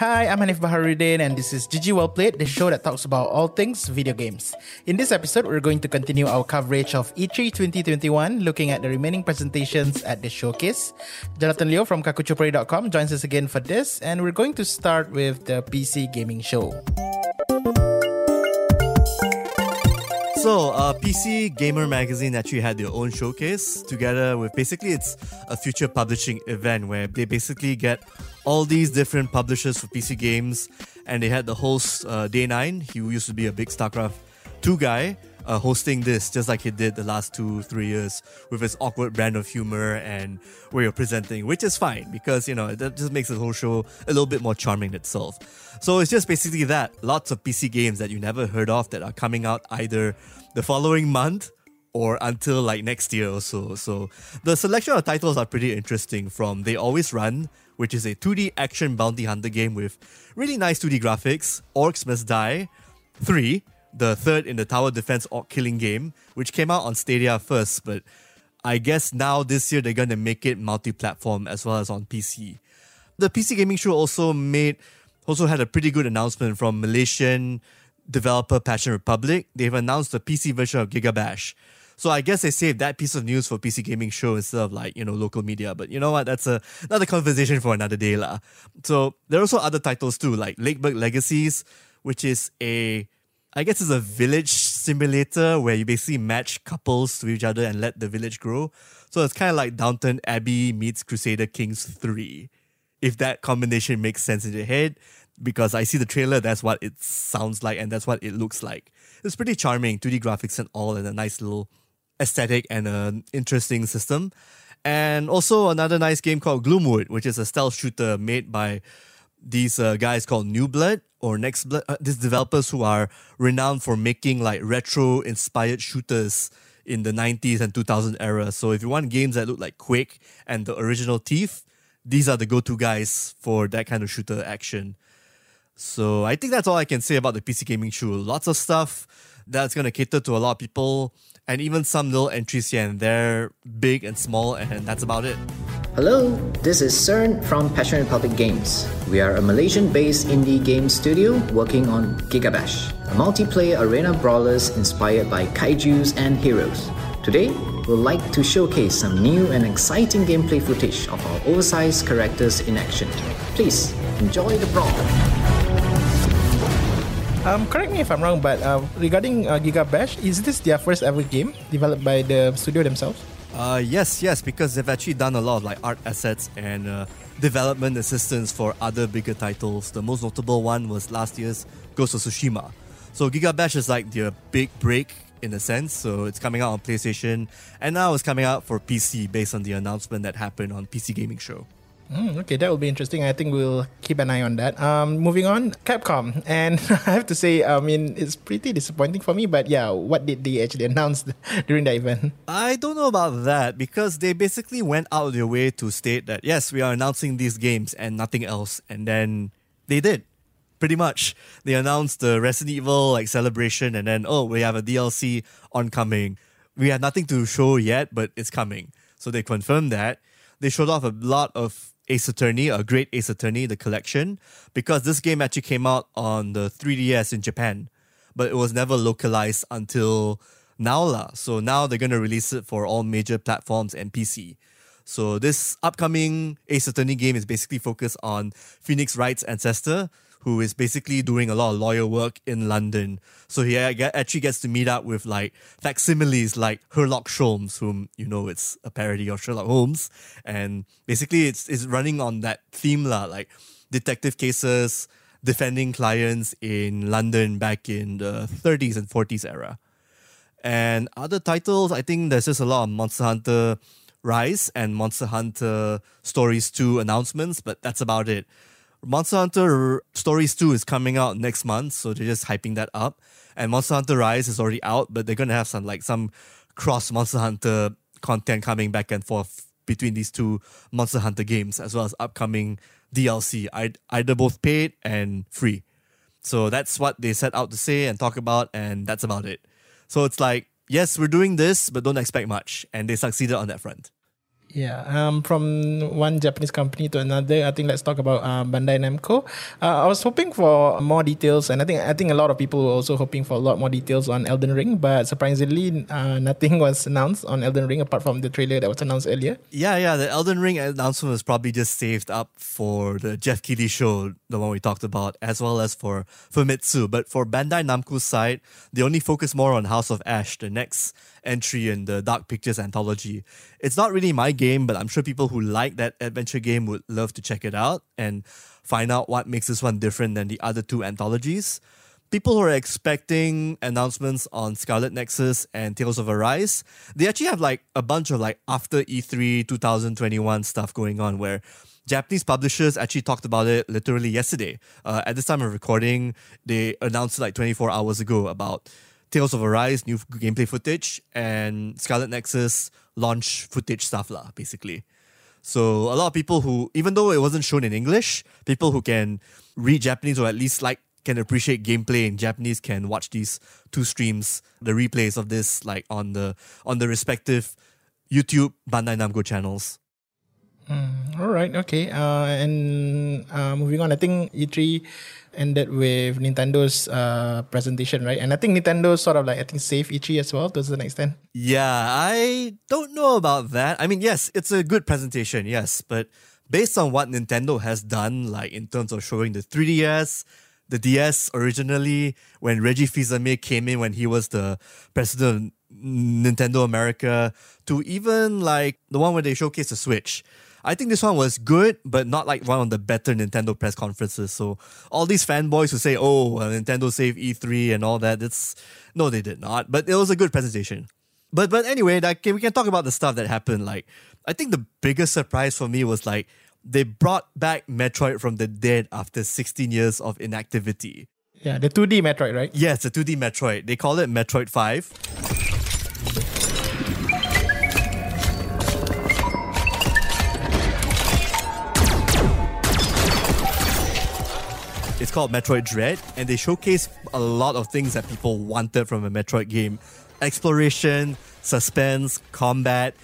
Hi, I'm Hanif Baharuddin and this is GG Well Played, the show that talks about all things video games. In this episode, we're going to continue our coverage of E3 2021, looking at the remaining presentations at the showcase. Jonathan Leo from Kakuchopurei.com joins us again for this, and we're going to start with the PC Gaming Show. So, PC Gamer Magazine actually had their own showcase together with, basically, it's a future publishing event where they basically get all these different publishers for PC games, and they had the host, Day9, he used to be a big StarCraft 2 guy, hosting this, just like he did the last 2-3 years with his awkward brand of humor and way of presenting, which is fine because, you know, that just makes the whole show a little bit more charming itself. So it's just basically that. Lots of PC games that you never heard of that are coming out either the following month or until like next year or so. So the selection of titles are pretty interesting, from They Always Run, which is a 2D action bounty hunter game with really nice 2D graphics, Orcs Must Die 3, the third in the tower defense orc killing game, which came out on Stadia first, but I guess now this year they're going to make it multi-platform as well as on PC. The PC Gaming Show also had a pretty good announcement from Malaysian developer Passion Republic. They've announced the PC version of Gigabash. So I guess they saved that piece of news for PC Gaming Show instead of, like, you know, local media. But you know what? That's another conversation for another day, lah. So there are also other titles too, like Lakeburg Legacies, which is a village simulator where you basically match couples to each other and let the village grow. So it's kind of like Downton Abbey meets Crusader Kings 3. If that combination makes sense in your head, because I see the trailer, that's what it sounds like and that's what it looks like. It's pretty charming, 2D graphics and all, and a nice little aesthetic and an interesting system. And also another nice game called Gloomwood, which is a stealth shooter made by these guys called New Blood or Next Blood, these developers who are renowned for making like retro-inspired shooters in the 90s and 2000 era. So if you want games that look like Quake and the original Thief, these are the go-to guys for that kind of shooter action. So I think that's all I can say about the PC Gaming Show. Lots of stuff that's going to cater to a lot of people, and even some little entries here and there, big and small, and that's about it. Hello, this is Cern from Passion Republic Games. We are a Malaysian-based indie game studio working on Gigabash, a multiplayer arena brawlers inspired by kaijus and heroes. Today, we'd like to showcase some new and exciting gameplay footage of our oversized characters in action. Please, enjoy the brawl. Correct me if I'm wrong, but regarding Gigabash, is this their first ever game developed by the studio themselves? Yes, because they've actually done a lot of like art assets and development assistance for other bigger titles. The most notable one was last year's Ghost of Tsushima. So Gigabash is like their big break in a sense. So it's coming out on PlayStation, and now it's coming out for PC based on the announcement that happened on PC Gaming Show. Okay, that will be interesting. I think we'll keep an eye on that. Moving on, Capcom. And I have to say, I mean, it's pretty disappointing for me. But yeah, what did they actually announce during that event? I don't know about that, because they basically went out of their way to state that, yes, we are announcing these games and nothing else. And then they did, pretty much. They announced the Resident Evil like celebration, and then, oh, we have a DLC oncoming. We have nothing to show yet, but it's coming. So they confirmed that. They showed off a lot of Ace Attorney, a great Ace Attorney, the collection, because this game actually came out on the 3DS in Japan, but it was never localized until now. So now they're going to release it for all major platforms and PC. So this upcoming Ace Attorney game is basically focused on Phoenix Wright's ancestor, who is basically doing a lot of lawyer work in London. So he actually gets to meet up with like facsimiles like Herlock Sholmes, whom, you know, it's a parody of Sherlock Holmes. And basically it's running on that theme, like detective cases, defending clients in London back in the 30s and 40s era. And other titles, I think there's just a lot of Monster Hunter Rise and Monster Hunter Stories 2 announcements, but that's about it. Monster Hunter Stories 2 is coming out next month, so they're just hyping that up. And Monster Hunter Rise is already out, but they're going to have some cross Monster Hunter content coming back and forth between these two Monster Hunter games, as well as upcoming DLC, either both paid and free. So that's what they set out to say and talk about, and that's about it. So it's like, yes, we're doing this, but don't expect much. And they succeeded on that front. Yeah, from one Japanese company to another, I think let's talk about Bandai Namco. I was hoping for more details, and I think a lot of people were also hoping for a lot more details on Elden Ring, but surprisingly, nothing was announced on Elden Ring apart from the trailer that was announced earlier. Yeah, the Elden Ring announcement was probably just saved up for the Jeff Keighley show, the one we talked about, as well as for Famitsu. But for Bandai Namco's side, they only focus more on House of Ash, the next entry in the Dark Pictures anthology. It's not really my game, but I'm sure people who like that adventure game would love to check it out and find out what makes this one different than the other two anthologies. People who are expecting announcements on Scarlet Nexus and Tales of Arise, they actually have like a bunch of like after E3 2021 stuff going on where Japanese publishers actually talked about it literally yesterday. At this time of recording, they announced it like 24 hours ago about Tales of Arise, new gameplay footage, and Scarlet Nexus launch footage stuff lah, basically. So a lot of people who, even though it wasn't shown in English, people who can read Japanese or at least like can appreciate gameplay in Japanese can watch these two streams, the replays of this like on the respective YouTube Bandai Namco channels. All right, okay. And moving on, I think E3 ended with Nintendo's presentation, right? And I think Nintendo sort of like, I think, saved E3 as well to a certain extent. Yeah, I don't know about that. I mean, yes, it's a good presentation, yes. But based on what Nintendo has done, like in terms of showing the 3DS, the DS originally, when Reggie Fils-Aimé came in when he was the president of Nintendo America, to even like the one where they showcased the Switch. I think this one was good, but not like one of the better Nintendo press conferences. So all these fanboys who say, Nintendo saved E3 and all that, no, they did not. But it was a good presentation. But anyway, we can talk about the stuff that happened. Like, I think the biggest surprise for me was like, they brought back Metroid from the dead after 16 years of inactivity. Yeah, the 2D Metroid, right? Yes, the 2D Metroid. They call it Metroid 5. It's called Metroid Dread, and they showcase a lot of things that people wanted from a Metroid game. Exploration, suspense, combat,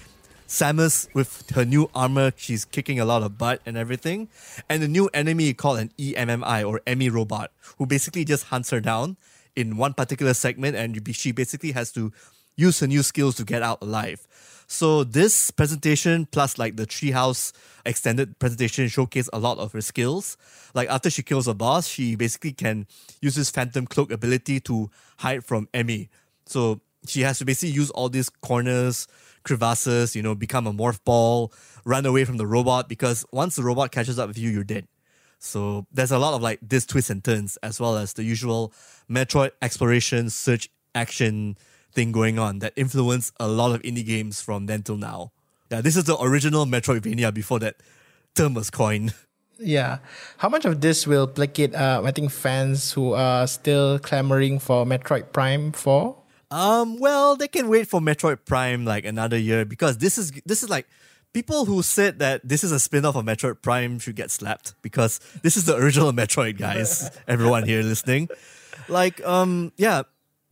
Samus with her new armor, she's kicking a lot of butt and everything. And a new enemy called an EMMI or EMMI robot, who basically just hunts her down in one particular segment, and she basically has to use her new skills to get out alive. So this presentation plus like the Treehouse extended presentation showcased a lot of her skills. Like after she kills a boss, she basically can use this Phantom Cloak ability to hide from EMMI. So she has to basically use all these corners, crevasses, become a morph ball, run away from the robot, because once the robot catches up with you, you're dead. So there's a lot of like these twists and turns, as well as the usual Metroid exploration, search, action thing going on that influenced a lot of indie games from then till now. Yeah, this is the original Metroidvania before that term was coined. Yeah. How much of this will placate, I think, fans who are still clamoring for Metroid Prime 4? Well, they can wait for Metroid Prime like another year, because this is like, people who said that this is a spin-off of Metroid Prime should get slapped, because this is the original Metroid, guys. Everyone here listening. Like,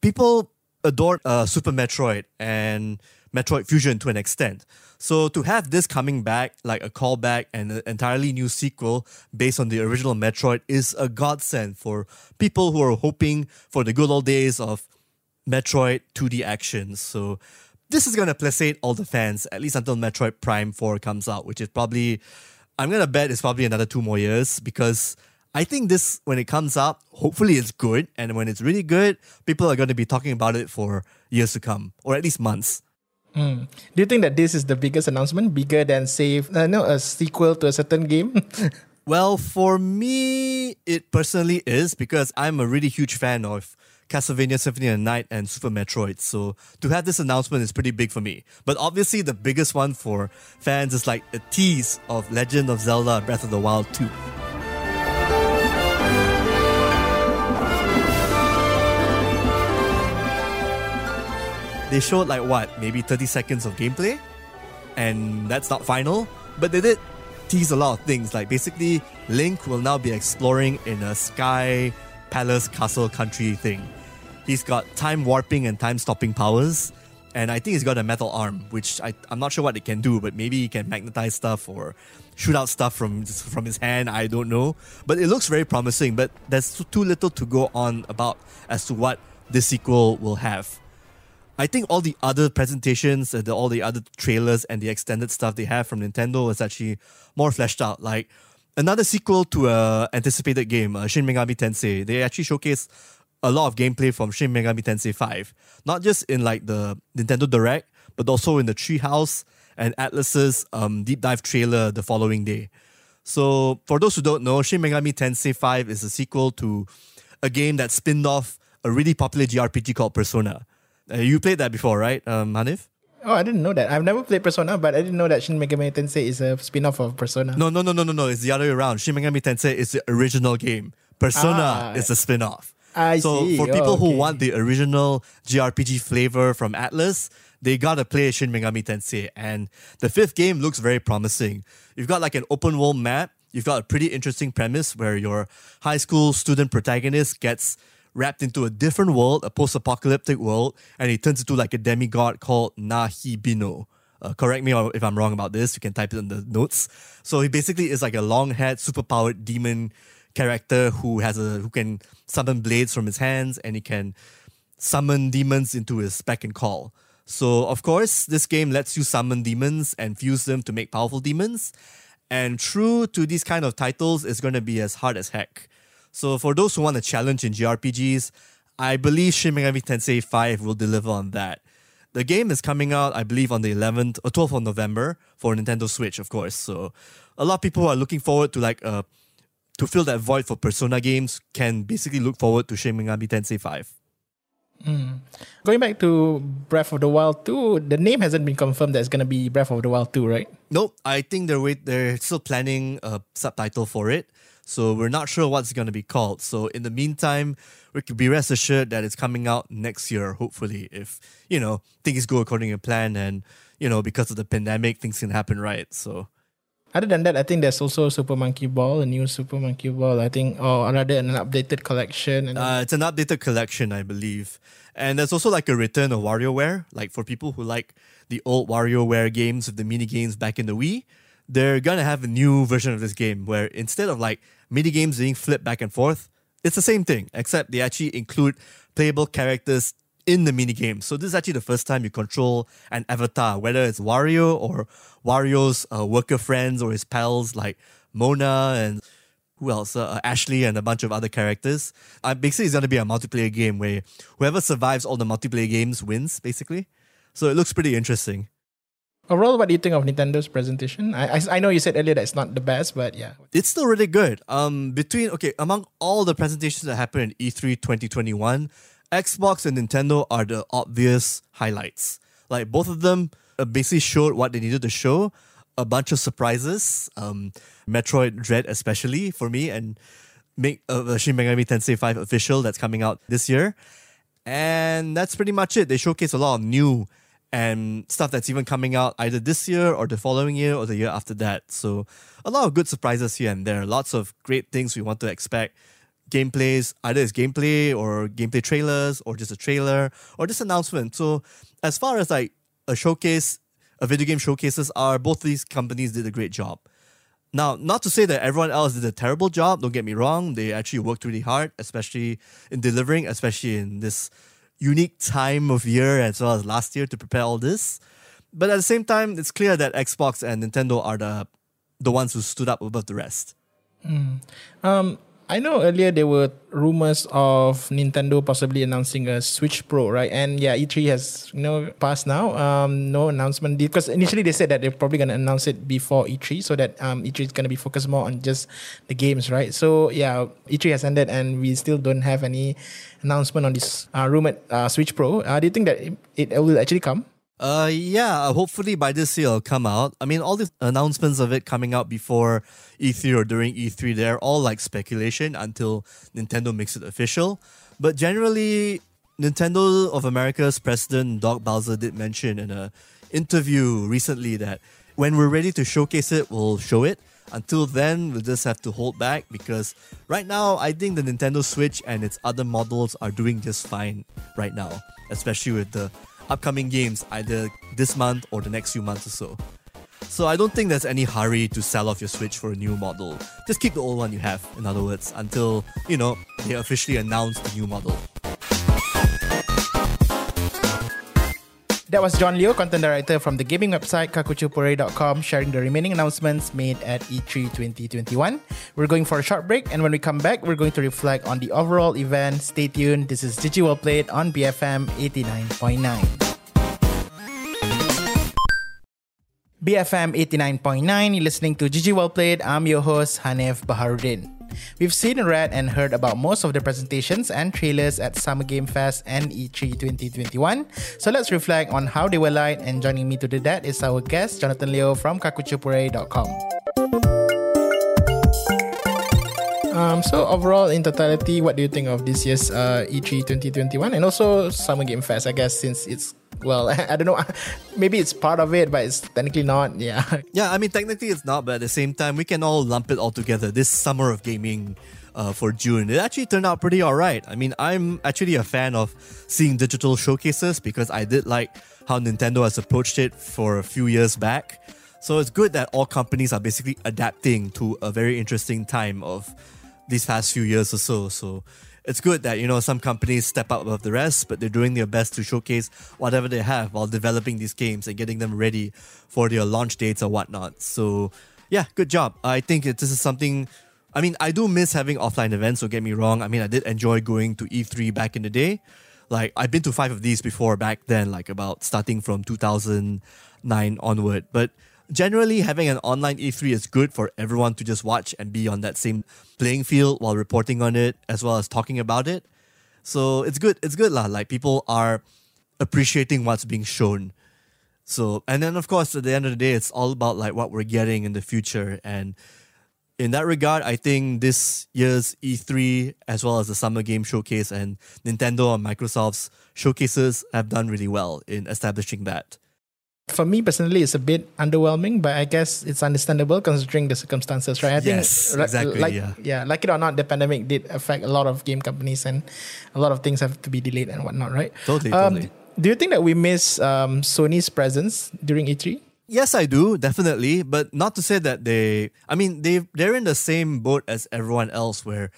people adored Super Metroid and Metroid Fusion to an extent. So to have this coming back, like a callback and an entirely new sequel based on the original Metroid, is a godsend for people who are hoping for the good old days of Metroid 2D action. So this is going to placate all the fans, at least until Metroid Prime 4 comes out, which is probably, I'm going to bet it's probably another 2 more years, because I think this, when it comes out, hopefully it's good. And when it's really good, people are going to be talking about it for years to come, or at least months. Do you think that this is the biggest announcement, bigger than, say, a sequel to a certain game? Well, for me, it personally is, because I'm a really huge fan of Castlevania Symphony of the Night and Super Metroid. So to have this announcement is pretty big for me. But obviously the biggest one for fans is like a tease of Legend of Zelda Breath of the Wild 2. They showed like what, maybe 30 seconds of gameplay, and that's not final, but they did tease a lot of things. Like basically Link will now be exploring in a sky palace, castle, country thing. He's got time warping and time stopping powers. And I think he's got a metal arm, which I'm not sure what it can do, but maybe he can magnetize stuff or shoot out stuff from his hand. I don't know. But it looks very promising, but there's too little to go on about as to what this sequel will have. I think all the other presentations, all the other trailers and the extended stuff they have from Nintendo is actually more fleshed out. Like another sequel to an anticipated game, Shin Megami Tensei. They actually showcase a lot of gameplay from Shin Megami Tensei 5. Not just in like the Nintendo Direct, but also in the Treehouse and Atlas's deep dive trailer the following day. So for those who don't know, Shin Megami Tensei 5 is a sequel to a game that spinned off a really popular JRPG called Persona. You played that before, right, Hanif? Oh, I didn't know that. I've never played Persona, but I didn't know that Shin Megami Tensei is a spin-off of Persona. No. It's the other way around. Shin Megami Tensei is the original game. Persona is a spin-off. I see. For people who want the original JRPG flavor from Atlas, they gotta play Shin Megami Tensei. And the fifth game looks very promising. You've got like an open world map. You've got a pretty interesting premise where your high school student protagonist gets wrapped into a different world, a post-apocalyptic world, and he turns into like a demigod called Nahibino. Correct me if I'm wrong about this. You can type it in the notes. So he basically is like a long-haired, super-powered demon character who can summon blades from his hands, and he can summon demons into his beck and call. So, of course, this game lets you summon demons and fuse them to make powerful demons. And true to these kind of titles, it's going to be as hard as heck. So for those who want a challenge in JRPGs, I believe Shin Megami Tensei 5 will deliver on that. The game is coming out, I believe, on the 11th or 12th of November for Nintendo Switch, of course. So a lot of people who are looking forward to to fill that void for Persona games can basically look forward to Shin Megami Tensei 5. Going back to Breath of the Wild 2, the name hasn't been confirmed that it's going to be Breath of the Wild 2, right? Nope, I think they're still planning a subtitle for it. So we're not sure what's going to be called. So in the meantime, we could be rest assured that it's coming out next year, hopefully, if, things go according to plan and, because of the pandemic, things can happen, right? So other than that, I think there's also Super Monkey Ball, a new Super Monkey Ball, I think, or rather an updated collection. It's an updated collection, I believe. And there's also like a return of WarioWare, like for people who like the old WarioWare games with the mini games back in the Wii. They're going to have a new version of this game where instead of like minigames being flipped back and forth, it's the same thing, except they actually include playable characters in the minigame. So this is actually the first time you control an avatar, whether it's Wario or Wario's worker friends or his pals like Mona and who else? Ashley and a bunch of other characters. Basically, it's going to be a multiplayer game where whoever survives all the multiplayer games wins, basically. So it looks pretty interesting. Overall, what do you think of Nintendo's presentation? I know you said earlier that it's not the best, but yeah. It's still really good. Among all the presentations that happened in E3 2021, Xbox and Nintendo are the obvious highlights. Like, both of them basically showed what they needed to show. A bunch of surprises, Metroid Dread especially for me, and make Shin Megami Tensei 5 official that's coming out this year. And that's pretty much it. They showcase a lot of new and stuff that's even coming out either this year or the following year or the year after that. So a lot of good surprises here and there. Lots of great things we want to expect. Gameplays, either it's gameplay or gameplay trailers or just a trailer or just announcement. So as far as like a showcase, a video game showcases are, both these companies did a great job. Now, not to say that everyone else did a terrible job. Don't get me wrong. They actually worked really hard, especially in this unique time of year as well as last year to prepare all this. But at the same time, it's clear that Xbox and Nintendo are the ones who stood up above the rest. I know earlier there were rumors of Nintendo possibly announcing a Switch Pro, right? And yeah, E3 has passed now. No announcement, because initially they said that they're probably going to announce it before E3, so that E3 is going to be focused more on just the games, right? So yeah, E3 has ended and we still don't have any announcement on this rumored Switch Pro. Do you think that it will actually come? Yeah, hopefully by this year it'll come out. I mean, all these announcements of it coming out before E3 or during E3, they're all like speculation until Nintendo makes it official. But generally, Nintendo of America's president, Doug Bowser, did mention in an interview recently that when we're ready to showcase it, we'll show it. Until then, we'll just have to hold back because right now, I think the Nintendo Switch and its other models are doing just fine right now, especially with the upcoming games either this month or the next few months or so. So I don't think there's any hurry to sell off your Switch for a new model. Just keep the old one you have, in other words, until, you know, they officially announce the new model. That was John Leo, content director from the gaming website Kakuchopurei.com, sharing the remaining announcements made at E3 2021. We're going for a short break, and when we come back, we're going to reflect on the overall event. Stay tuned. This is GG Well Played on BFM 89.9. BFM 89.9, you're listening to GG Well Played. I'm your host, Hanif Baharuddin. We've seen, read, and heard about most of the presentations and trailers at Summer Game Fest and E3 2021. So let's reflect on how they were like, and joining me to do that is our guest, Jonathan Leo from Kakuchopurei.com. So overall, in totality, what do you think of this year's E3 2021 and also Summer Game Fest, I guess, since it's, well, I don't know, maybe it's part of it, but it's technically not, Yeah, I mean, technically it's not, but at the same time, we can all lump it all together. This summer of gaming for June, it actually turned out pretty alright. I mean, I'm actually a fan of seeing digital showcases because I did like how Nintendo has approached it for a few years back. So it's good that all companies are basically adapting to a very interesting time of these past few years or so. So it's good that, you know, some companies step up above the rest, but they're doing their best to showcase whatever they have while developing these games and getting them ready for their launch dates or whatnot. So yeah, good job. I think this is something, I mean, I do miss having offline events, don't get me wrong. I mean, I did enjoy going to E3 back in the day. Like, I've been to 5 of these before back then, like about starting from 2009 onward. But generally, having an online E3 is good for everyone to just watch and be on that same playing field while reporting on it as well as talking about it. So it's good. Like, people are appreciating what's being shown. So, and then of course, at the end of the day, it's all about like what we're getting in the future. And in that regard, I think this year's E3 as well as the Summer Game Showcase and Nintendo and Microsoft's showcases have done really well in establishing that. For me personally, it's a bit underwhelming, but I guess it's understandable considering the circumstances, right? Like it or not, the pandemic did affect a lot of game companies, and a lot of things have to be delayed and whatnot, right? Totally. Do you think that we miss Sony's presence during E3? Yes, I do, definitely. But not to say that they're in the same boat as everyone else where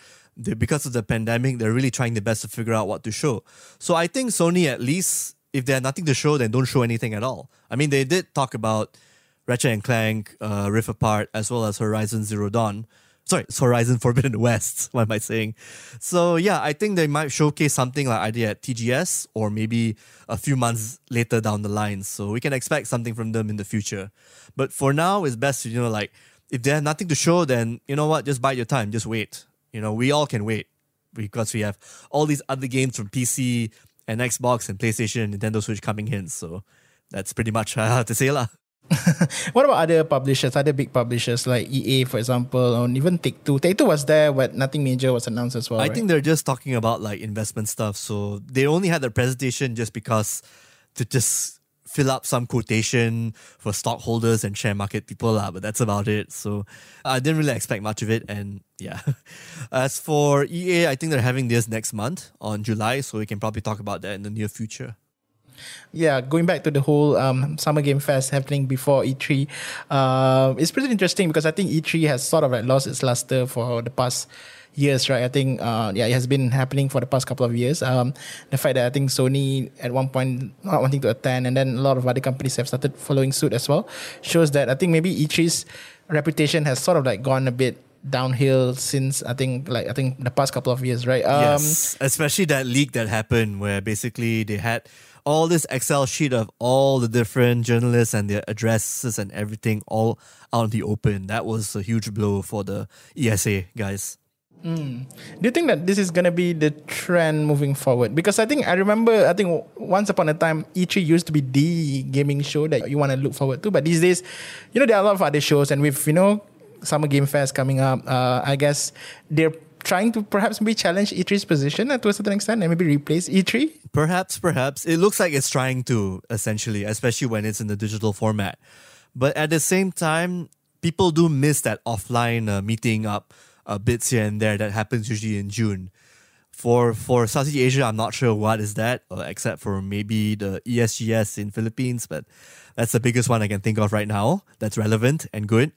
because of the pandemic, they're really trying their best to figure out what to show. So I think Sony, at least, if they had nothing to show, then don't show anything at all. I mean, they did talk about Ratchet & Clank, Rift Apart, as well as Horizon Zero Dawn. Sorry, it's Horizon Forbidden West, what am I saying? So yeah, I think they might showcase something like either at TGS or maybe a few months later down the line. So we can expect something from them in the future. But for now, it's best to, you know, like, if they have nothing to show, then you know what, just bide your time, just wait. You know, we all can wait because we have all these other games from PC and Xbox and PlayStation and Nintendo Switch coming in. So that's pretty much how to say lah. What about other publishers, other big publishers like EA, for example, or even Take-Two? Take-Two was there, but nothing major was announced as well, I think they're just talking about like investment stuff. So they only had the presentation just because to just fill up some quotation for stockholders and share market people lah, but that's about it. So I didn't really expect much of it. And yeah, as for EA, I think they're having this next month on July, so we can probably talk about that in the near future. Yeah, going back to the whole Summer Game Fest happening before E3, it's pretty interesting because I think E3 has sort of like lost its luster for the past years, right? I think it has been happening for the past couple of years. The fact that I think Sony at one point not wanting to attend, and then a lot of other companies have started following suit as well, shows that I think maybe E3's reputation has sort of like gone a bit downhill since I think the past couple of years, right? Yes, especially that leak that happened where basically they had all this Excel sheet of all the different journalists and their addresses and everything all out in the open. That was a huge blow for the ESA guys. Do you think that this is going to be the trend moving forward? Because I remember once upon a time, E3 used to be the gaming show that you want to look forward to. But these days, you know, there are a lot of other shows. And with, you know, Summer Game Fest coming up, I guess they're trying to perhaps maybe challenge E3's position to a certain extent and maybe replace E3? Perhaps. It looks like it's trying to, essentially, especially when it's in the digital format. But at the same time, people do miss that offline meeting up bits here and there that happens usually in June. For Southeast Asia, I'm not sure what is that, except for maybe the ESGS in Philippines, but that's the biggest one I can think of right now that's relevant and good.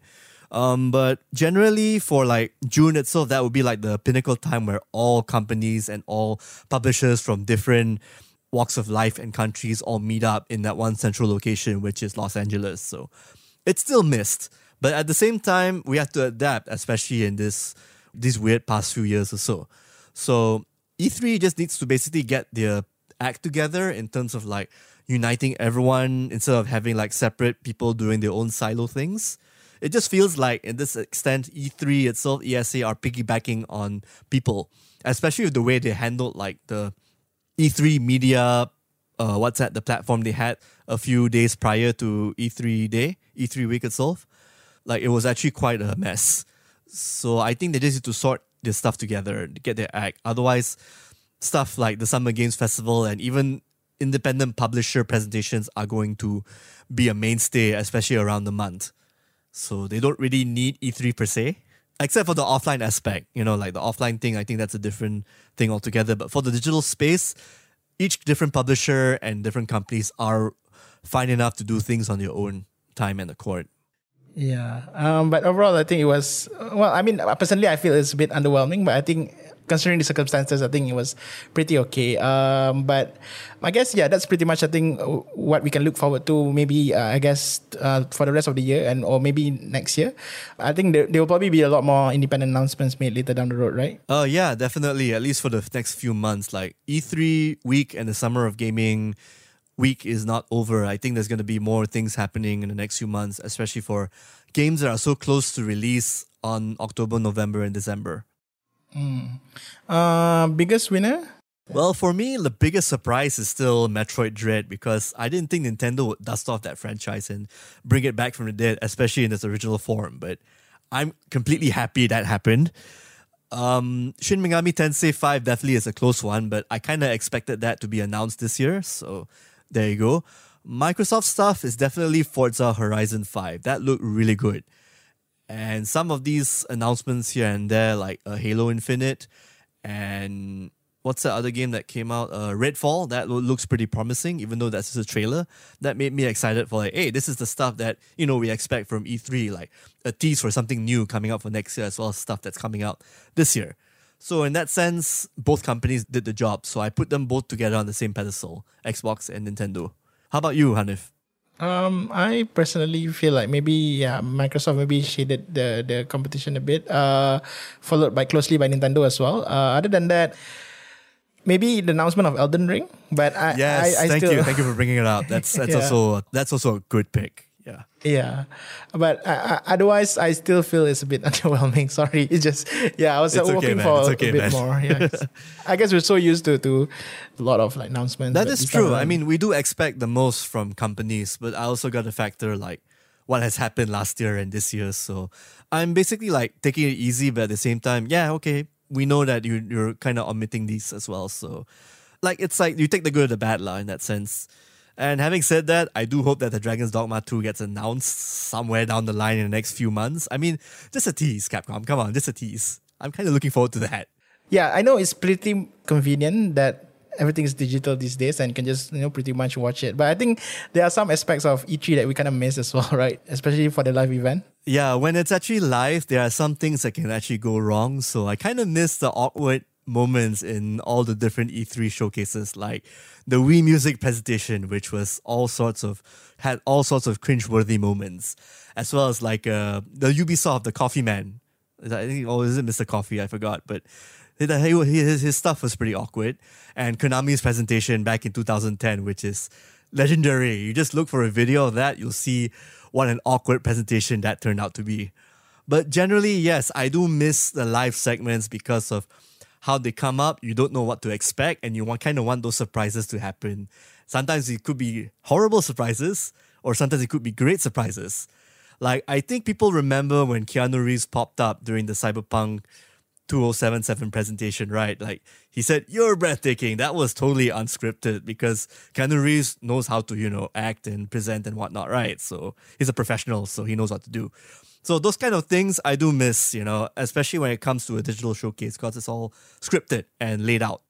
But generally for like June itself, that would be like the pinnacle time where all companies and all publishers from different walks of life and countries all meet up in that one central location, which is Los Angeles. So it's still missed. But at the same time, we have to adapt, especially in these weird past few years or so. So E3 just needs to basically get their act together in terms of like uniting everyone instead of having like separate people doing their own silo things. It just feels like, in this extent, E3 itself, ESA are piggybacking on people, especially with the way they handled like the E3 media, the platform they had a few days prior to E3 week itself. Like, it was actually quite a mess. So I think they just need to sort their stuff together, get their act. Otherwise, stuff like the Summer Games Festival and even independent publisher presentations are going to be a mainstay, especially around the month. So they don't really need E3 per se, except for the offline aspect. You know, like the offline thing, I think that's a different thing altogether. But for the digital space, each different publisher and different companies are fine enough to do things on their own time and accord. Yeah. But overall, I think it was, personally, I feel it's a bit underwhelming, but I think considering the circumstances, I think it was pretty okay. But I guess, yeah, that's pretty much, I think, what we can look forward to maybe, for the rest of the year and or maybe next year. I think there will probably be a lot more independent announcements made later down the road, right? Yeah, definitely. At least for the next few months, like E3 week and the Summer of Gaming week is not over. I think there's going to be more things happening in the next few months, especially for games that are so close to release on October, November, and December. Biggest winner? Well, for me, the biggest surprise is still Metroid Dread, because I didn't think Nintendo would dust off that franchise and bring it back from the dead, especially in its original form. But I'm completely happy that happened. Shin Megami Tensei 5 definitely is a close one, but I kind of expected that to be announced this year. So there you go. Microsoft stuff is definitely Forza Horizon 5. That looked really good. And some of these announcements here and there, like Halo Infinite, and what's the other game that came out? Redfall, that looks pretty promising, even though that's just a trailer. That made me excited for like, hey, this is the stuff that, you know, we expect from E3, like a tease for something new coming out for next year, as well as stuff that's coming out this year. So in that sense, both companies did the job. So I put them both together on the same pedestal, Xbox and Nintendo. How about you, Hanif? I personally feel like Microsoft maybe shaded the competition a bit, followed by closely by Nintendo as well. Other than that, maybe the announcement of Elden Ring. But thank you for bringing it up. That's yeah. also a good pick. Yeah. But otherwise, I still feel it's a bit underwhelming. Sorry, I was hoping for a bit more. Yeah, I guess we're so used to a lot of like announcements. That is true. I mean, we do expect the most from companies, but I also got to factor like what has happened last year and this year. So I'm basically like taking it easy, but at the same time, yeah, okay, we know that you're kind of omitting these as well. So like it's like you take the good or the bad lah in that sense. And having said that, I do hope that the Dragon's Dogma 2 gets announced somewhere down the line in the next few months. I mean, just a tease, Capcom. Come on, just a tease. I'm kind of looking forward to that. Yeah, I know it's pretty convenient that everything is digital these days and you can just, you know, pretty much watch it. But I think there are some aspects of E3 that we kind of miss as well, right? Especially for the live event. Yeah, when it's actually live, there are some things that can actually go wrong. So I kind of miss the awkward moments in all the different E3 showcases, like the Wii Music presentation, which was had all sorts of cringeworthy moments, as well as like the Ubisoft, the Coffee Man. Is it Mr. Coffee? I forgot, but his stuff was pretty awkward. And Konami's presentation back in 2010, which is legendary. You just look for a video of that, you'll see what an awkward presentation that turned out to be. But generally, yes, I do miss the live segments because of how they come up, you don't know what to expect, and you kind of want those surprises to happen. Sometimes it could be horrible surprises, or sometimes it could be great surprises. Like, I think people remember when Keanu Reeves popped up during the Cyberpunk 2077 presentation, right? Like, he said, "You're breathtaking." That was totally unscripted because Keanu Reeves knows how to, you know, act and present and whatnot, right? So he's a professional, so he knows what to do. So those kind of things I do miss, you know, especially when it comes to a digital showcase because it's all scripted and laid out.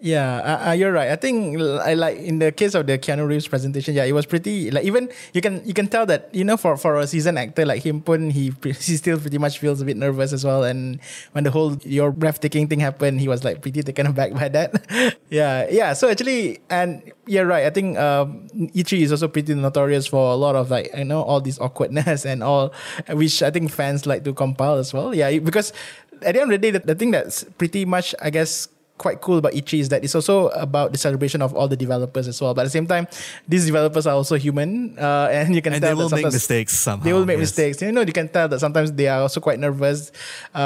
Yeah, you're right. I think like in the case of the Keanu Reeves presentation, yeah, it was pretty like even you can tell that, you know, for a seasoned actor like him, he still pretty much feels a bit nervous as well. And when the whole "your breathtaking" thing happened, he was like pretty taken aback by that. yeah. So actually, and you're right. I think E3 is also pretty notorious for a lot of like, you know, all this awkwardness and all, which I think fans like to compile as well. Yeah, because at the end of the day, the thing that's pretty much, I guess, quite cool about E3 is that it's also about the celebration of all the developers as well. But at the same time, these developers are also human, and you can tell they will make mistakes somehow. They will make mistakes. You know, you can tell that sometimes they are also quite nervous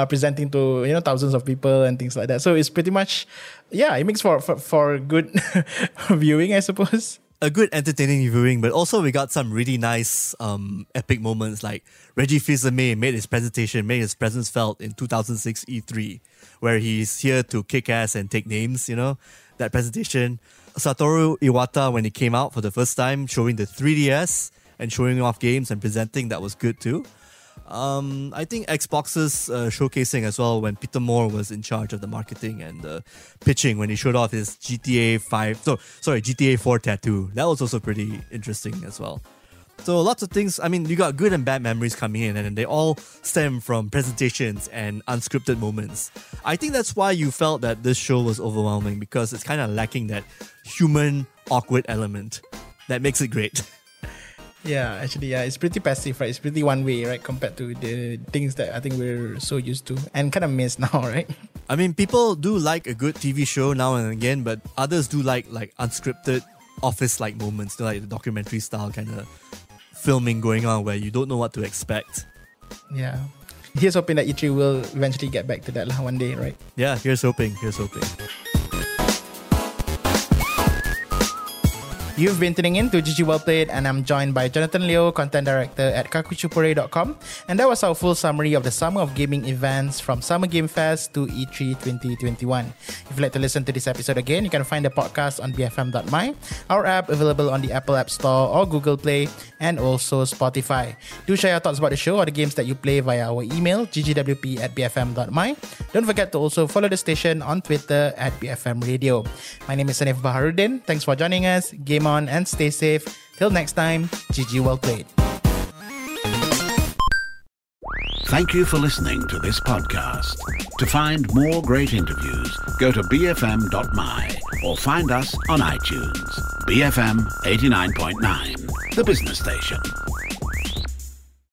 presenting to, you know, thousands of people and things like that. So it's pretty much, yeah, it makes for good viewing, I suppose. A good entertaining viewing, but also we got some really nice epic moments like Reggie Fils-Aimé made his presence felt in 2006 E3, where he's here to kick ass and take names, you know, that presentation. Satoru Iwata, when he came out for the first time, showing the 3DS and showing off games and presenting, that was good too. I think Xbox's showcasing as well when Peter Moore was in charge of the marketing and the pitching when he showed off his GTA 4 tattoo. That was also pretty interesting as well. So lots of things. I mean, you got good and bad memories coming in, and they all stem from presentations and unscripted moments. I think that's why you felt that this show was overwhelming, because it's kind of lacking that human awkward element that makes it great. Yeah, actually, yeah, it's pretty passive, right? It's pretty one way, right? Compared to the things that I think we're so used to and kind of miss now, right? I mean, people do like a good TV show now and again, but others do like unscripted office-like moments, you know, like the documentary style kind of filming going on where you don't know what to expect. Yeah. Here's hoping that E3 will eventually get back to that one day, right? Yeah, here's hoping. You've been tuning in to GG Well Played, and I'm joined by Jonathan Leo, Content Director at Kakuchopurei.com. And that was our full summary of the Summer of Gaming events from Summer Game Fest to E3 2021. If you'd like to listen to this episode again, you can find the podcast on BFM.my, our app available on the Apple App Store or Google Play, and also Spotify. Do share your thoughts about the show or the games that you play via our email, ggwp@bfm.my. Don't forget to also follow the station on Twitter @BFM Radio. My name is Sanif Baharuddin. Thanks for joining us. Game on and stay safe. Till next time, GG Well Played. Thank you for listening to this podcast. To find more great interviews, go to bfm.my or find us on iTunes. BFM 89.9, the business station.